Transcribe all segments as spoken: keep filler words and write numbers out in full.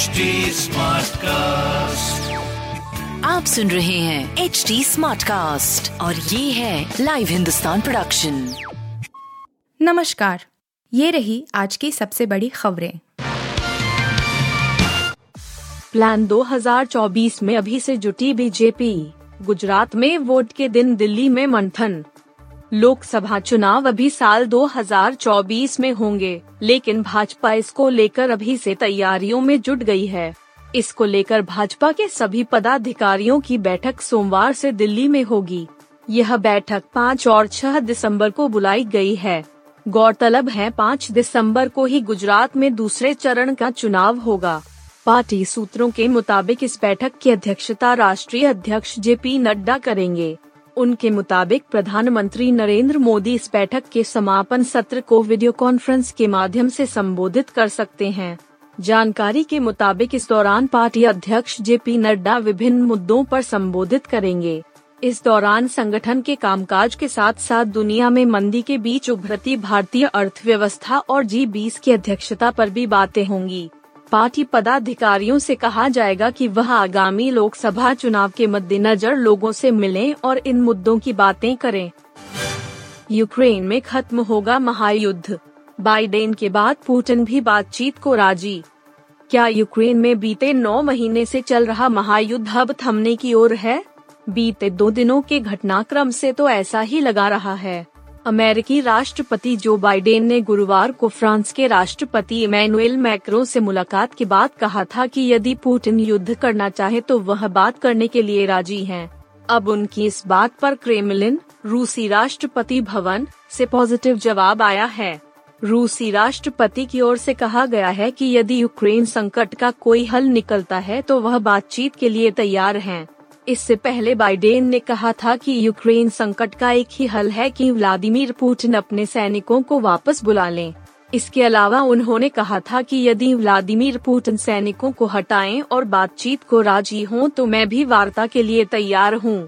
HT Smartcast, आप सुन रहे हैं एचटी स्मार्टकास्ट और ये है लाइव हिंदुस्तान प्रोडक्शन। नमस्कार, ये रही आज की सबसे बड़ी खबरें। प्लान दो हज़ार चौबीस में अभी से जुटी बीजेपी, गुजरात में वोट के दिन दिल्ली में मंथन। लोकसभा चुनाव अभी साल दो हज़ार चौबीस में होंगे, लेकिन भाजपा इसको लेकर अभी से तैयारियों में जुट गई है। इसको लेकर भाजपा के सभी पदाधिकारियों की बैठक सोमवार से दिल्ली में होगी। यह बैठक पाँच और छह दिसंबर को बुलाई गई है। गौरतलब है पाँच दिसंबर को ही गुजरात में दूसरे चरण का चुनाव होगा। पार्टी सूत्रों के मुताबिक इस बैठक की अध्यक्षता राष्ट्रीय अध्यक्ष जे नड्डा करेंगे। उनके मुताबिक प्रधानमंत्री नरेंद्र मोदी इस बैठक के समापन सत्र को वीडियो कॉन्फ्रेंस के माध्यम से संबोधित कर सकते हैं। जानकारी के मुताबिक इस दौरान पार्टी अध्यक्ष जेपी नड्डा विभिन्न मुद्दों पर संबोधित करेंगे। इस दौरान संगठन के कामकाज के साथ साथ दुनिया में मंदी के बीच उभरती भारतीय अर्थव्यवस्था और जी बीस की अध्यक्षता पर भी बातें होंगी। पार्टी पदाधिकारियों से कहा जाएगा कि वह आगामी लोकसभा चुनाव के मद्देनजर लोगों से मिलें और इन मुद्दों की बातें करें। यूक्रेन में खत्म होगा महायुद्ध, बाइडेन के बाद पुतिन भी बातचीत को राजी। क्या यूक्रेन में बीते नौ महीने से चल रहा महायुद्ध अब थमने की ओर है? बीते दो दिनों के घटनाक्रम से तो ऐसा ही लगा रहा है। अमेरिकी राष्ट्रपति जो बाइडेन ने गुरुवार को फ्रांस के राष्ट्रपति इमेनुएल मैक्रों से मुलाकात के बाद कहा था कि यदि पुतिन युद्ध करना चाहे तो वह बात करने के लिए राजी हैं। अब उनकी इस बात पर क्रेमलिन, रूसी राष्ट्रपति भवन से पॉजिटिव जवाब आया है। रूसी राष्ट्रपति की ओर से कहा गया है कि यदि यूक्रेन संकट का कोई हल निकलता है तो वह बातचीत के लिए तैयार है। इससे पहले बाइडेन ने कहा था कि यूक्रेन संकट का एक ही हल है कि व्लादिमीर पुतिन अपने सैनिकों को वापस बुला लें। इसके अलावा उन्होंने कहा था कि यदि व्लादिमीर पुतिन सैनिकों को हटाएं और बातचीत को राजी हों तो मैं भी वार्ता के लिए तैयार हूं।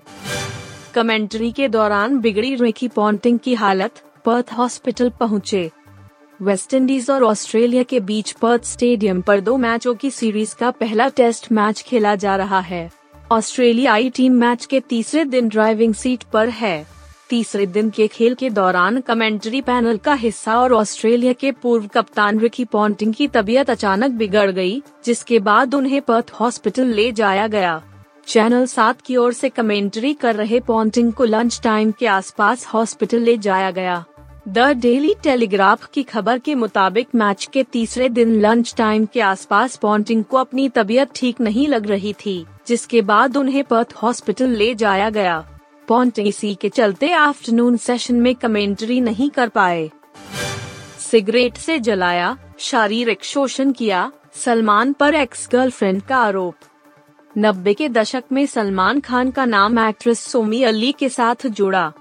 कमेंट्री के दौरान बिगड़ी रिकी पॉन्टिंग की हालत, पर्थ हॉस्पिटल पहुंचे। वेस्टइंडीज और ऑस्ट्रेलिया के बीच पर्थ स्टेडियम पर दो मैचों की सीरीज का पहला टेस्ट मैच खेला जा रहा है। ऑस्ट्रेलियाई टीम मैच के तीसरे दिन ड्राइविंग सीट पर है। तीसरे दिन के खेल के दौरान कमेंट्री पैनल का हिस्सा और ऑस्ट्रेलिया के पूर्व कप्तान रिकी पॉन्टिंग की तबीयत अचानक बिगड़ गई, जिसके बाद उन्हें पर्थ हॉस्पिटल ले जाया गया। चैनल सात की ओर से कमेंट्री कर रहे पॉन्टिंग को लंच टाइम के आसपास हॉस्पिटल ले जाया गया। द डेली टेलीग्राफ की खबर के मुताबिक मैच के तीसरे दिन लंच टाइम के आसपास पॉन्टिंग को अपनी तबीयत ठीक नहीं लग रही थी, जिसके बाद उन्हें पर्थ हॉस्पिटल ले जाया गया। पॉन्टिंग इसी के चलते आफ्टरनून सेशन में कमेंट्री नहीं कर पाए। सिगरेट से जलाया, शारीरिक शोषण किया, सलमान पर एक्स गर्लफ्रेंड का आरोप। नब्बे के दशक में सलमान खान का नाम एक्ट्रेस सोमी अली के साथ जुड़ा।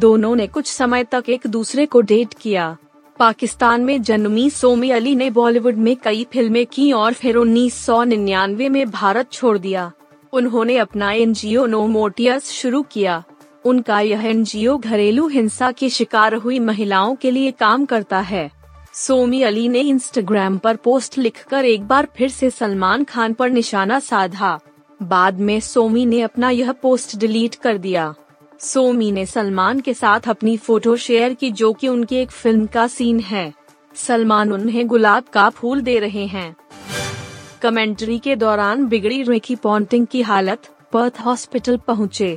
दोनों ने कुछ समय तक एक दूसरे को डेट किया। पाकिस्तान में जन्मी सोमी अली ने बॉलीवुड में कई फिल्में की और फिर उन्नीस सौ निन्यानवे में भारत छोड़ दिया। उन्होंने अपना एनजीओ नो मोटियर्स शुरू किया। उनका यह एनजीओ घरेलू हिंसा की शिकार हुई महिलाओं के लिए काम करता है। सोमी अली ने इंस्टाग्राम पर पोस्ट लिखकर एक बार फिर से सलमान खान पर निशाना साधा। बाद में सोमी ने अपना यह पोस्ट डिलीट कर दिया। सोमी ने सलमान के साथ अपनी फोटो शेयर की, जो कि उनकी एक फिल्म का सीन है। सलमान उन्हें गुलाब का फूल दे रहे हैं। कमेंट्री के दौरान बिगड़ी रिकी पॉन्टिंग की हालत, पर्थ हॉस्पिटल पहुंचे।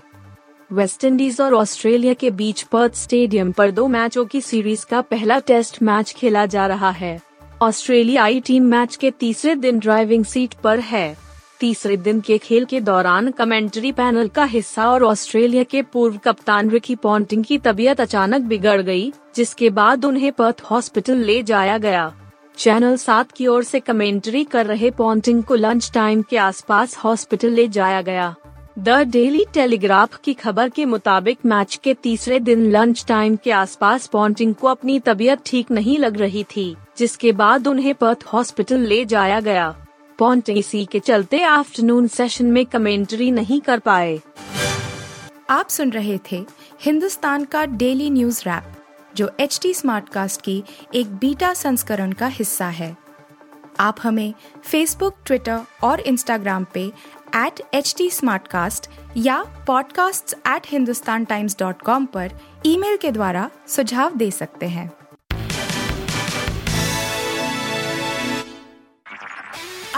वेस्टइंडीज और ऑस्ट्रेलिया के बीच पर्थ स्टेडियम पर दो मैचों की सीरीज का पहला टेस्ट मैच खेला जा रहा है। ऑस्ट्रेलियाई टीम मैच के तीसरे दिन ड्राइविंग सीट पर है। तीसरे दिन के खेल के दौरान कमेंट्री पैनल का हिस्सा और ऑस्ट्रेलिया के पूर्व कप्तान रिकी पॉन्टिंग की तबीयत अचानक बिगड़ गई, जिसके बाद उन्हें पर्थ हॉस्पिटल ले जाया गया। चैनल सात की ओर से कमेंट्री कर रहे पॉन्टिंग को लंच टाइम के आसपास हॉस्पिटल ले जाया गया। द डेली टेलीग्राफ की खबर के मुताबिक मैच के तीसरे दिन लंच टाइम के आसपास पॉन्टिंग को अपनी तबीयत ठीक नहीं लग रही थी, जिसके बाद उन्हें पर्थ हॉस्पिटल ले जाया गया। पॉन्टिंग इसी के चलते आफ्टरनून सेशन में कमेंट्री नहीं कर पाए। आप सुन रहे थे हिंदुस्तान का डेली न्यूज रैप, जो एचटी स्मार्टकास्ट की एक बीटा संस्करण का हिस्सा है। आप हमें फेसबुक, ट्विटर और इंस्टाग्राम पे एट एचटी स्मार्टकास्ट या podcast at Hindustan Times dot com पर ईमेल के द्वारा सुझाव दे सकते हैं।